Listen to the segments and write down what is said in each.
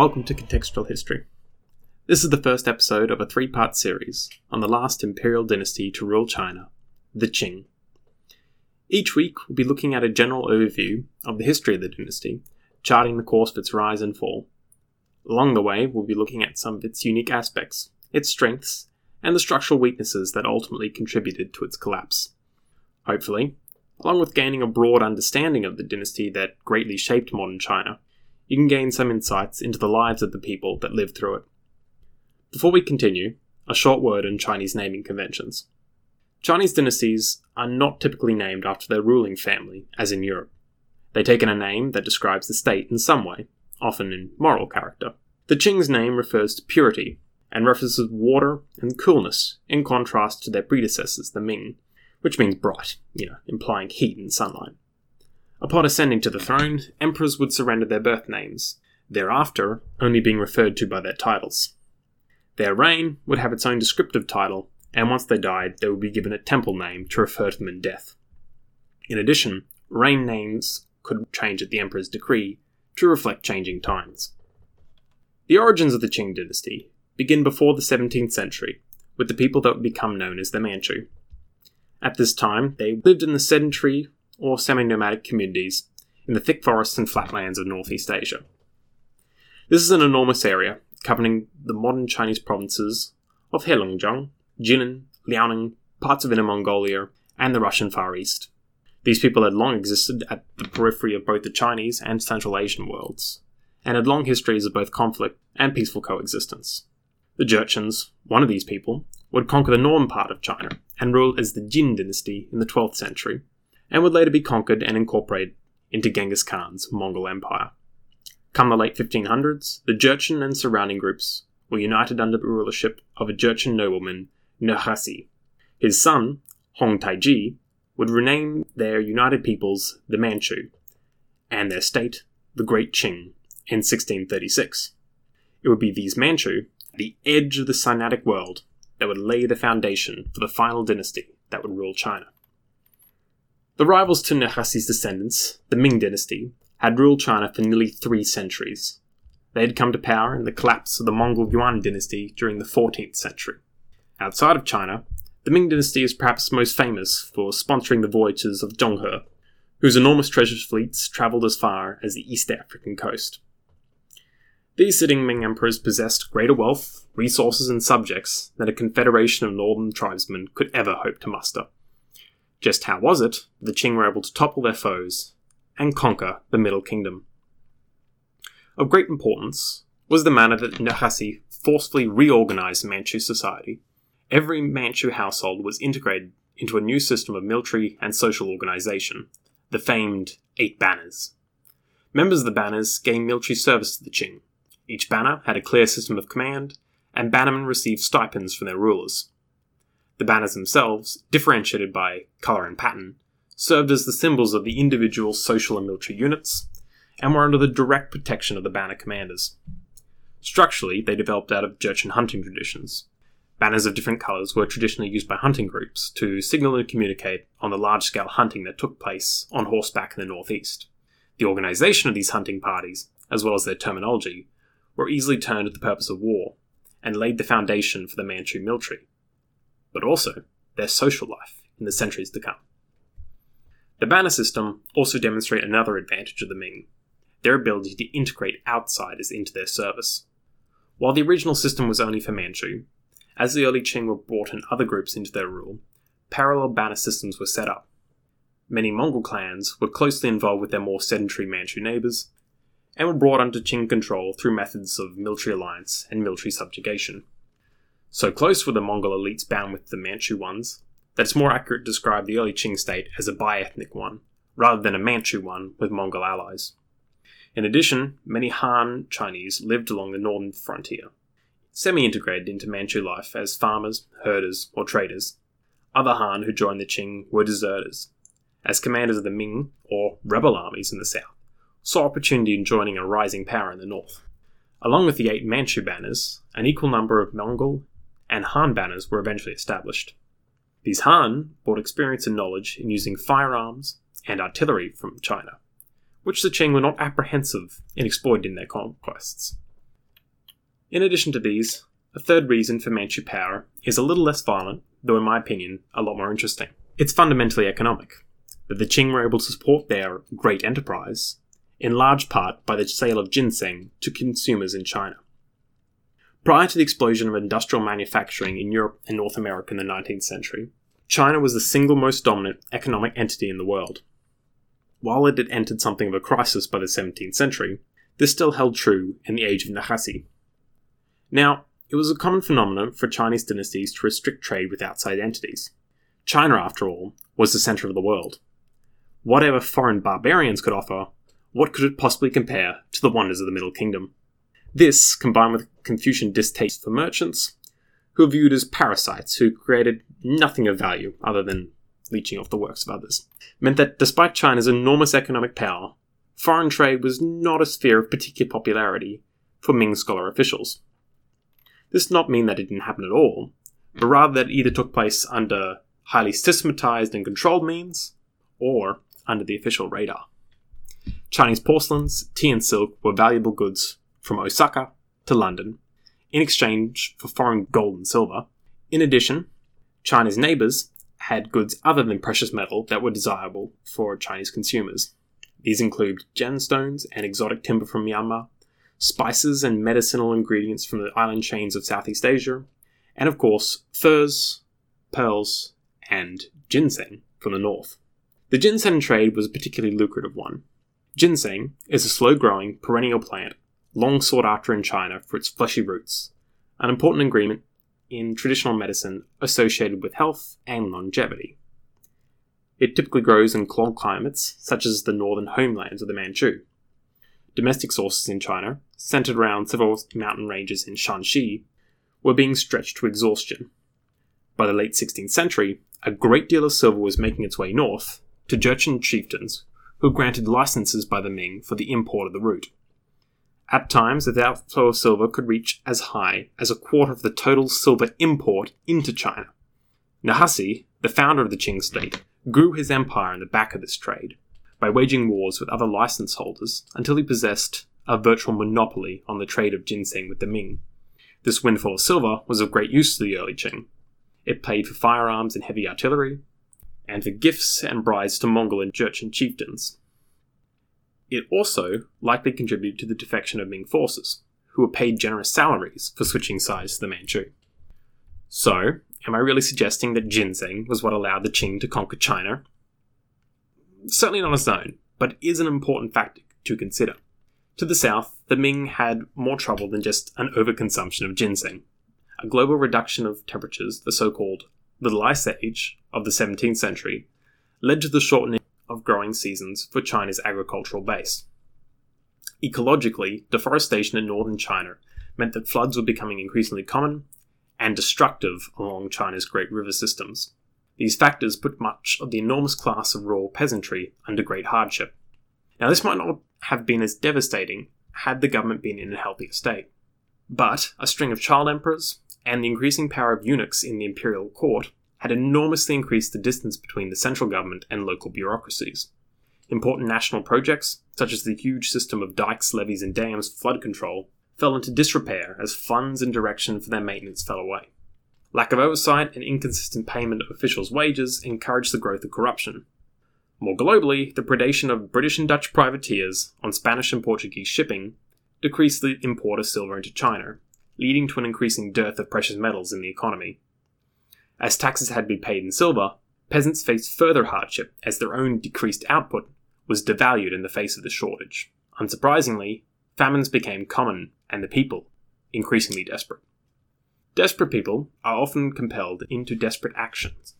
welcome to Contextual History. This is the first episode of a three-part series on the last imperial dynasty to rule China, the Qing. Each week, we'll be looking at a general overview of the history of the dynasty, charting the course of its rise and fall. Along the way, we'll be looking at some of its unique aspects, its strengths, and the structural weaknesses that ultimately contributed to its collapse. Hopefully, along with gaining a broad understanding of the dynasty that greatly shaped modern China, you can gain some insights into the lives of the people that lived through it. Before we continue, a short word on Chinese naming conventions. Chinese dynasties are not typically named after their ruling family, as in Europe. They take on a name that describes the state in some way, often in moral character. The Qing's name refers to purity, and references water and coolness, in contrast to their predecessors, the Ming, which means bright, implying heat and sunlight. Upon ascending to the throne, emperors would surrender their birth names, thereafter only being referred to by their titles. Their reign would have its own descriptive title, and once they died, they would be given a temple name to refer to them in death. In addition, reign names could change at the emperor's decree to reflect changing times. The origins of the Qing dynasty begin before the 17th century, with the people that would become known as the Manchu. At this time, they lived in the sedentary or semi-nomadic communities in the thick forests and flatlands of Northeast Asia. This is an enormous area, covering the modern Chinese provinces of Heilongjiang, Jilin, Liaoning, parts of Inner Mongolia, and the Russian Far East. These people had long existed at the periphery of both the Chinese and Central Asian worlds, and had long histories of both conflict and peaceful coexistence. The Jurchens, one of these people, would conquer the northern part of China and rule as the Jin dynasty in the 12th century, and would later be conquered and incorporated into Genghis Khan's Mongol Empire. Come the late 1500s, the Jurchen and surrounding groups were united under the rulership of a Jurchen nobleman, Nurhaci. His son, Hong Taiji, would rename their united peoples the Manchu, and their state the Great Qing, in 1636. It would be these Manchu, the edge of the Sinaitic world, that would lay the foundation for the final dynasty that would rule China. The rivals to Nurhaci's descendants, the Ming dynasty, had ruled China for nearly 3 centuries. They had come to power in the collapse of the Mongol Yuan dynasty during the 14th century. Outside of China, the Ming dynasty is perhaps most famous for sponsoring the voyages of Zheng He, whose enormous treasure fleets travelled as far as the East African coast. These sitting Ming emperors possessed greater wealth, resources, and subjects than a confederation of northern tribesmen could ever hope to muster. Just how was it the Qing were able to topple their foes and conquer the Middle Kingdom? Of great importance was the manner that Nurhaci forcefully reorganised Manchu society. Every Manchu household was integrated into a new system of military and social organisation, the famed 8 Banners. Members of the Banners gave military service to the Qing. Each banner had a clear system of command, and bannermen received stipends from their rulers. The banners themselves, differentiated by colour and pattern, served as the symbols of the individual social and military units, and were under the direct protection of the banner commanders. Structurally, they developed out of Jurchen hunting traditions. Banners of different colours were traditionally used by hunting groups to signal and communicate on the large-scale hunting that took place on horseback in the northeast. The organisation of these hunting parties, as well as their terminology, were easily turned to the purpose of war, and laid the foundation for the Manchu military, but also their social life in the centuries to come. The banner system also demonstrates another advantage of the Ming, their ability to integrate outsiders into their service. While the original system was only for Manchu, as the early Qing were brought in other groups into their rule, parallel banner systems were set up. Many Mongol clans were closely involved with their more sedentary Manchu neighbours, and were brought under Qing control through methods of military alliance and military subjugation. So close were the Mongol elites bound with the Manchu ones, that it's more accurate to describe the early Qing state as a bi-ethnic one, rather than a Manchu one with Mongol allies. In addition, many Han Chinese lived along the northern frontier, semi-integrated into Manchu life as farmers, herders, or traders. Other Han who joined the Qing were deserters, as commanders of the Ming, or rebel armies in the south, saw opportunity in joining a rising power in the north. Along with the 8 Manchu banners, an equal number of Mongol and Han banners were eventually established. These Han brought experience and knowledge in using firearms and artillery from China, which the Qing were not apprehensive in exploiting in their conquests. In addition to these, a third reason for Manchu power is a little less violent, though in my opinion, a lot more interesting. It's fundamentally economic, that the Qing were able to support their great enterprise, in large part by the sale of ginseng to consumers in China. Prior to the explosion of industrial manufacturing in Europe and North America in the 19th century, China was the single most dominant economic entity in the world. While it had entered something of a crisis by the 17th century, this still held true in the age of Nurhaci. Now, it was a common phenomenon for Chinese dynasties to restrict trade with outside entities. China, after all, was the centre of the world. Whatever foreign barbarians could offer, what could it possibly compare to the wonders of the Middle Kingdom? This, combined with Confucian distaste for merchants, who were viewed as parasites who created nothing of value other than leeching off the works of others, meant that despite China's enormous economic power, foreign trade was not a sphere of particular popularity for Ming scholar officials. This did not mean that it didn't happen at all, but rather that it either took place under highly systematized and controlled means, or under the official radar. Chinese porcelains, tea and silk were valuable goods from Osaka to London, in exchange for foreign gold and silver. In addition, China's neighbours had goods other than precious metal that were desirable for Chinese consumers. These include gemstones and exotic timber from Myanmar, spices and medicinal ingredients from the island chains of Southeast Asia, and of course, furs, pearls, and ginseng from the north. The ginseng trade was a particularly lucrative one. Ginseng is a slow-growing, perennial plant long sought after in China for its fleshy roots, an important ingredient in traditional medicine associated with health and longevity. It typically grows in cold climates, such as the northern homelands of the Manchu. Domestic sources in China, centered around several mountain ranges in Shanxi, were being stretched to exhaustion. By the late 16th century, a great deal of silver was making its way north to Jurchen chieftains, who were granted licenses by the Ming for the import of the root. At times, the outflow of silver could reach as high as a quarter of the total silver import into China. Nurhaci, the founder of the Qing state, grew his empire in the back of this trade by waging wars with other license holders until he possessed a virtual monopoly on the trade of ginseng with the Ming. This windfall of silver was of great use to the early Qing. It paid for firearms and heavy artillery, and for gifts and bribes to Mongol and Jurchen chieftains. It also likely contributed to the defection of Ming forces, who were paid generous salaries for switching sides to the Manchu. So, am I really suggesting that ginseng was what allowed the Qing to conquer China? Certainly not its own, but it is an important factor to consider. To the south, the Ming had more trouble than just an overconsumption of ginseng. A global reduction of temperatures, the so-called Little Ice Age of the 17th century, led to the shortening of growing seasons for China's agricultural base. Ecologically, deforestation in northern China meant that floods were becoming increasingly common and destructive along China's great river systems. These factors put much of the enormous class of rural peasantry under great hardship. Now, this might not have been as devastating had the government been in a healthier state, but a string of child emperors and the increasing power of eunuchs in the imperial court had enormously increased the distance between the central government and local bureaucracies. Important national projects, such as the huge system of dikes, levees, and dams for flood control, fell into disrepair as funds and direction for their maintenance fell away. Lack of oversight and inconsistent payment of officials' wages encouraged the growth of corruption. More globally, the predation of British and Dutch privateers on Spanish and Portuguese shipping decreased the import of silver into China, leading to an increasing dearth of precious metals in the economy. As taxes had to be paid in silver, peasants faced further hardship as their own decreased output was devalued in the face of the shortage. Unsurprisingly, famines became common and the people increasingly desperate. Desperate people are often compelled into desperate actions.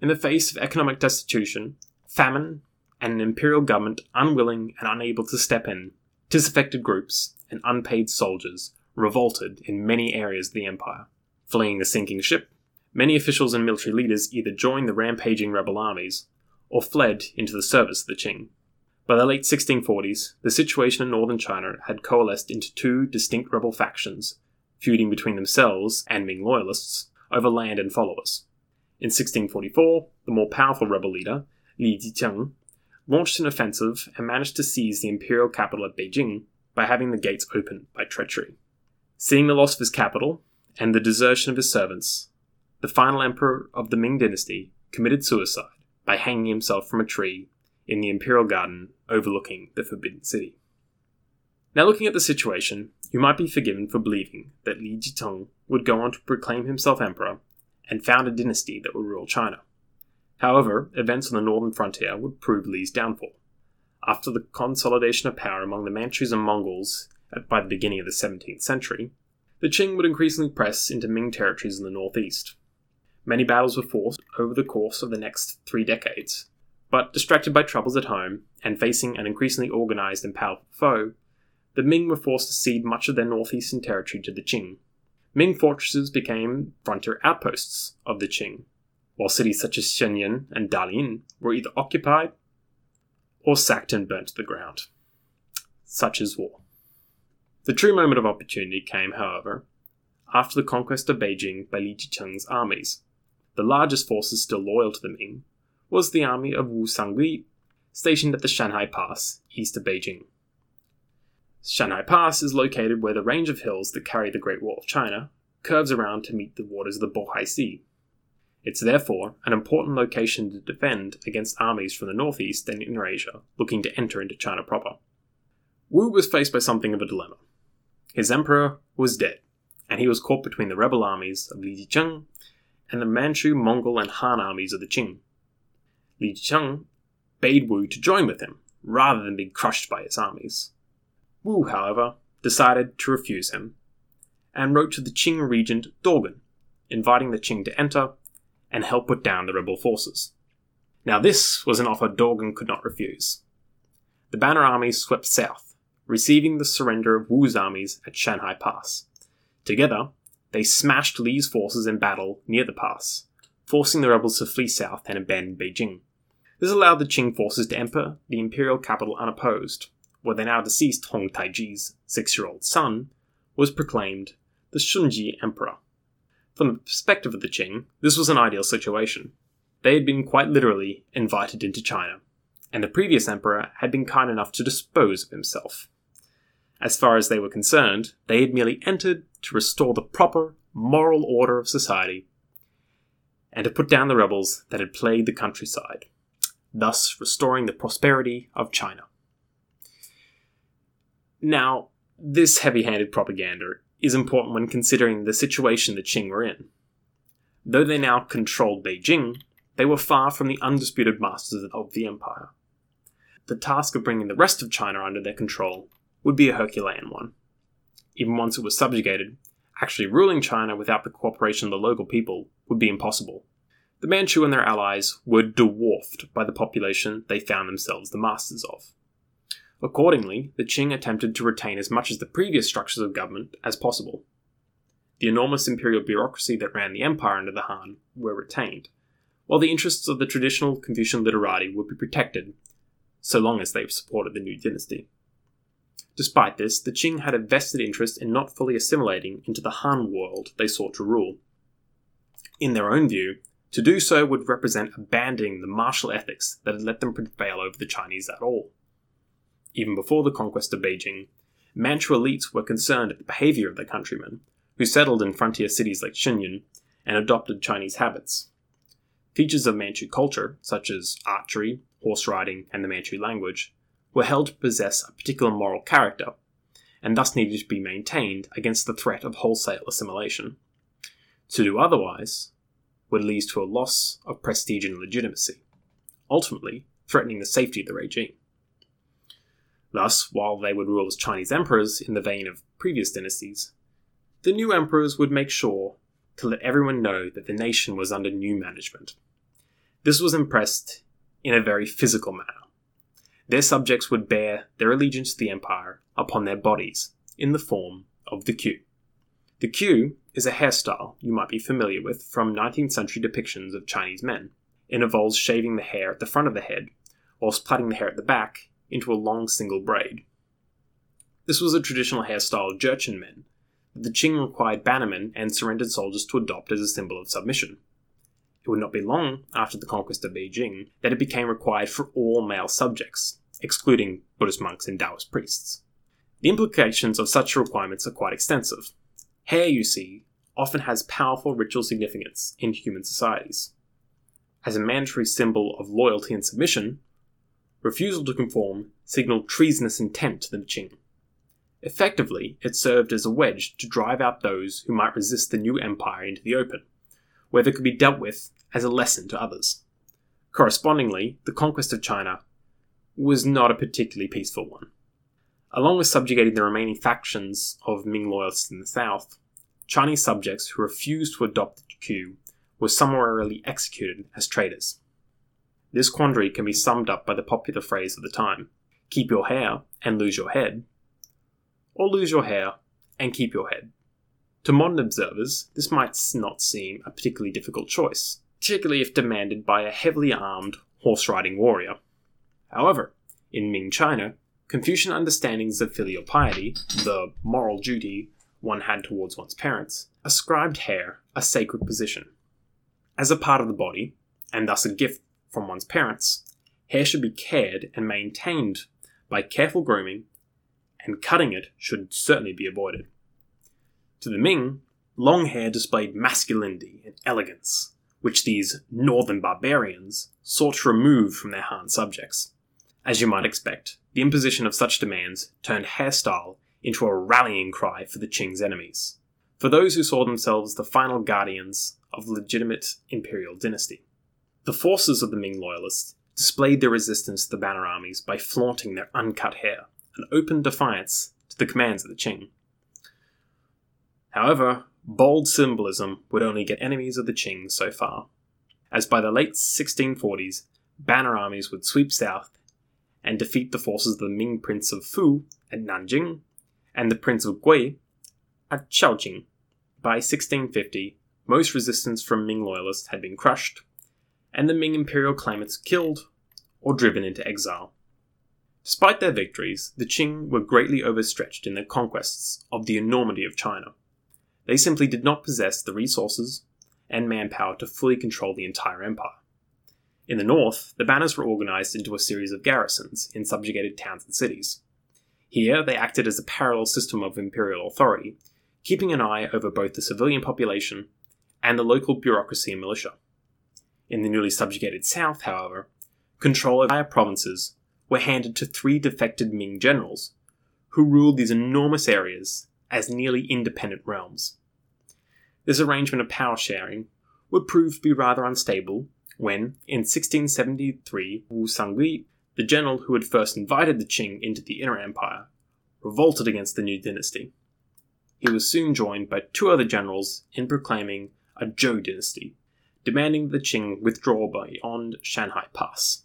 In the face of economic destitution, famine, and an imperial government unwilling and unable to step in, disaffected groups and unpaid soldiers revolted in many areas of the empire. Fleeing the sinking ship, many officials and military leaders either joined the rampaging rebel armies or fled into the service of the Qing. By the late 1640s, the situation in northern China had coalesced into two distinct rebel factions, feuding between themselves and Ming loyalists over land and followers. In 1644, the more powerful rebel leader, Li Zicheng, launched an offensive and managed to seize the imperial capital at Beijing by having the gates opened by treachery. Seeing the loss of his capital and the desertion of his servants, the final emperor of the Ming dynasty committed suicide by hanging himself from a tree in the imperial garden overlooking the Forbidden City. Now, looking at the situation, you might be forgiven for believing that Li Zicheng would go on to proclaim himself emperor and found a dynasty that would rule China. However, events on the northern frontier would prove Li's downfall. After the consolidation of power among the Manchus and Mongols by the beginning of the 17th century, the Qing would increasingly press into Ming territories in the northeast. Many battles were fought over the course of the next 3 decades, but distracted by troubles at home and facing an increasingly organised and powerful foe, the Ming were forced to cede much of their northeastern territory to the Qing. Ming fortresses became frontier outposts of the Qing, while cities such as Xinyan and Dalin were either occupied or sacked and burnt to the ground. Such is war. The true moment of opportunity came, however, after the conquest of Beijing by Li Zicheng's armies. The largest forces still loyal to the Ming was the army of Wu Sangui, stationed at the Shanhai Pass, east of Beijing. Shanhai Pass is located where the range of hills that carry the Great Wall of China curves around to meet the waters of the Bohai Sea. It's therefore an important location to defend against armies from the northeast and Inner Asia looking to enter into China proper. Wu was faced by something of a dilemma. His emperor was dead, and he was caught between the rebel armies of Li Zicheng and the Manchu, Mongol, and Han armies of the Qing. Li Zicheng bade Wu to join with him, rather than be crushed by his armies. Wu, however, decided to refuse him, and wrote to the Qing regent Dorgon, inviting the Qing to enter and help put down the rebel forces. Now this was an offer Dorgon could not refuse. The banner armies swept south, receiving the surrender of Wu's armies at Shanhai Pass. Together, they smashed Li's forces in battle near the pass, forcing the rebels to flee south and abandon Beijing. This allowed the Qing forces to enter the imperial capital unopposed, where the now deceased Hong Taiji's 6-year-old son was proclaimed the Shunzhi Emperor. From the perspective of the Qing, this was an ideal situation. They had been quite literally invited into China, and the previous emperor had been kind enough to dispose of himself. As far as they were concerned, they had merely entered to restore the proper moral order of society and to put down the rebels that had plagued the countryside, thus restoring the prosperity of China. Now, this heavy-handed propaganda is important when considering the situation the Qing were in. Though they now controlled Beijing, they were far from the undisputed masters of the empire. The task of bringing the rest of China under their control would be a Herculean one. Even once it was subjugated, actually ruling China without the cooperation of the local people would be impossible. The Manchu and their allies were dwarfed by the population they found themselves the masters of. Accordingly, the Qing attempted to retain as much of the previous structures of government as possible. The enormous imperial bureaucracy that ran the empire under the Han were retained, while the interests of the traditional Confucian literati would be protected, so long as they supported the new dynasty. Despite this, the Qing had a vested interest in not fully assimilating into the Han world they sought to rule. In their own view, to do so would represent abandoning the martial ethics that had let them prevail over the Chinese at all. Even before the conquest of Beijing, Manchu elites were concerned at the behaviour of their countrymen, who settled in frontier cities like Xinyan and adopted Chinese habits. Features of Manchu culture, such as archery, horse riding, and the Manchu language, were held to possess a particular moral character, and thus needed to be maintained against the threat of wholesale assimilation. To do otherwise would lead to a loss of prestige and legitimacy, ultimately threatening the safety of the regime. Thus, while they would rule as Chinese emperors in the vein of previous dynasties, the new emperors would make sure to let everyone know that the nation was under new management. This was impressed in a very physical manner. Their subjects would bear their allegiance to the empire upon their bodies, in the form of the queue. The queue is a hairstyle you might be familiar with from 19th century depictions of Chinese men. It involves shaving the hair at the front of the head, whilst plaiting the hair at the back into a long single braid. This was a traditional hairstyle of Jurchen men, that the Qing required bannermen and surrendered soldiers to adopt as a symbol of submission. It would not be long after the conquest of Beijing that it became required for all male subjects, excluding Buddhist monks and Taoist priests. The implications of such requirements are quite extensive, Hair, you see, often has powerful ritual significance in human societies. As a mandatory symbol of loyalty and submission, refusal to conform signalled treasonous intent to the Qing. Effectively, it served as a wedge to drive out those who might resist the new empire into the open, where they could be dealt with as a lesson to others. Correspondingly, the conquest of China was not a particularly peaceful one. Along with subjugating the remaining factions of Ming loyalists in the south, Chinese subjects who refused to adopt the coup were summarily executed as traitors. This quandary can be summed up by the popular phrase of the time, keep your hair and lose your head, or lose your hair and keep your head. To modern observers, this might not seem a particularly difficult choice, particularly if demanded by a heavily armed horse-riding warrior. However, in Ming China, Confucian understandings of filial piety, the moral duty one had towards one's parents, ascribed hair a sacred position. As a part of the body, and thus a gift from one's parents, hair should be cared and maintained by careful grooming, and cutting it should certainly be avoided. To the Ming, long hair displayed masculinity and elegance, which these northern barbarians sought to remove from their Han subjects. As you might expect, the imposition of such demands turned hairstyle into a rallying cry for the Qing's enemies, for those who saw themselves the final guardians of the legitimate imperial dynasty. The forces of the Ming loyalists displayed their resistance to the banner armies by flaunting their uncut hair, an open defiance to the commands of the Qing. However, bold symbolism would only get enemies of the Qing so far, as by the late 1640s, banner armies would sweep south and defeat the forces of the Ming Prince of Fu at Nanjing and the Prince of Gui at Shaoqing. By 1650, most resistance from Ming loyalists had been crushed, and the Ming imperial claimants killed or driven into exile. Despite their victories, the Qing were greatly overstretched in their conquests of the enormity of China. They simply did not possess the resources and manpower to fully control the entire empire. In the north, the banners were organised into a series of garrisons in subjugated towns and cities. Here, they acted as a parallel system of imperial authority, keeping an eye over both the civilian population and the local bureaucracy and militia. In the newly subjugated south, however, control of entire provinces were handed to three defected Ming generals, who ruled these enormous areas as nearly independent realms. This arrangement of power sharing would prove to be rather unstable when, in 1673, Wu Sangui, the general who had first invited the Qing into the Inner Empire, revolted against the new dynasty. He was soon joined by two other generals in proclaiming a Zhou dynasty, demanding that the Qing withdraw beyond Shanhai Pass.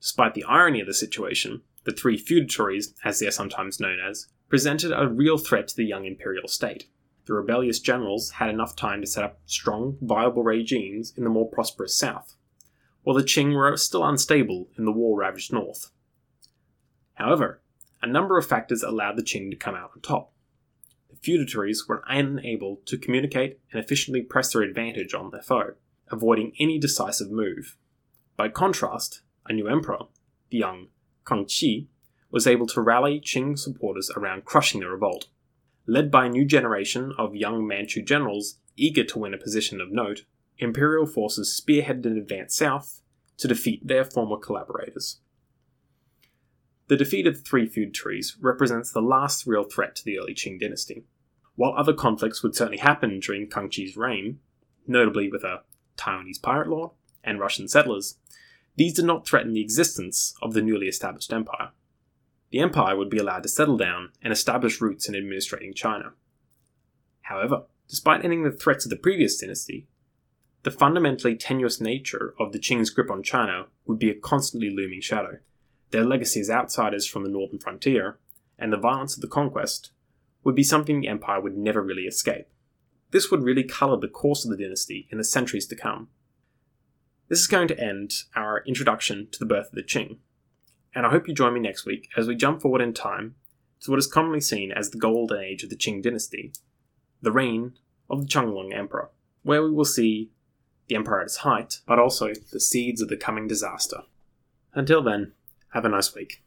Despite the irony of the situation, the Three Feudatories, as they are sometimes known as, presented a real threat to the young imperial state. The rebellious generals had enough time to set up strong, viable regimes in the more prosperous south, while the Qing were still unstable in the war-ravaged north. However, a number of factors allowed the Qing to come out on top. The feudatories were unable to communicate and efficiently press their advantage on their foe, avoiding any decisive move. By contrast, a new emperor, the young Kangxi, was able to rally Qing supporters around crushing the revolt. Led by a new generation of young Manchu generals eager to win a position of note, imperial forces spearheaded an advance south to defeat their former collaborators. The defeat of the Three Feudatories represents the last real threat to the early Qing dynasty. While other conflicts would certainly happen during Kangxi's reign, notably with a Taiwanese pirate lord and Russian settlers, these did not threaten the existence of the newly established empire. The empire would be allowed to settle down and establish roots in administrating China. However, despite ending the threats of the previous dynasty, the fundamentally tenuous nature of the Qing's grip on China would be a constantly looming shadow. Their legacy as outsiders from the northern frontier, and the violence of the conquest, would be something the empire would never really escape. This would really colour the course of the dynasty in the centuries to come. This is going to end our introduction to the birth of the Qing, and I hope you join me next week as we jump forward in time to what is commonly seen as the Golden Age of the Qing Dynasty, the reign of the Chunglong Emperor, where we will see the Emperor at its height, but also the seeds of the coming disaster. Until then, have a nice week.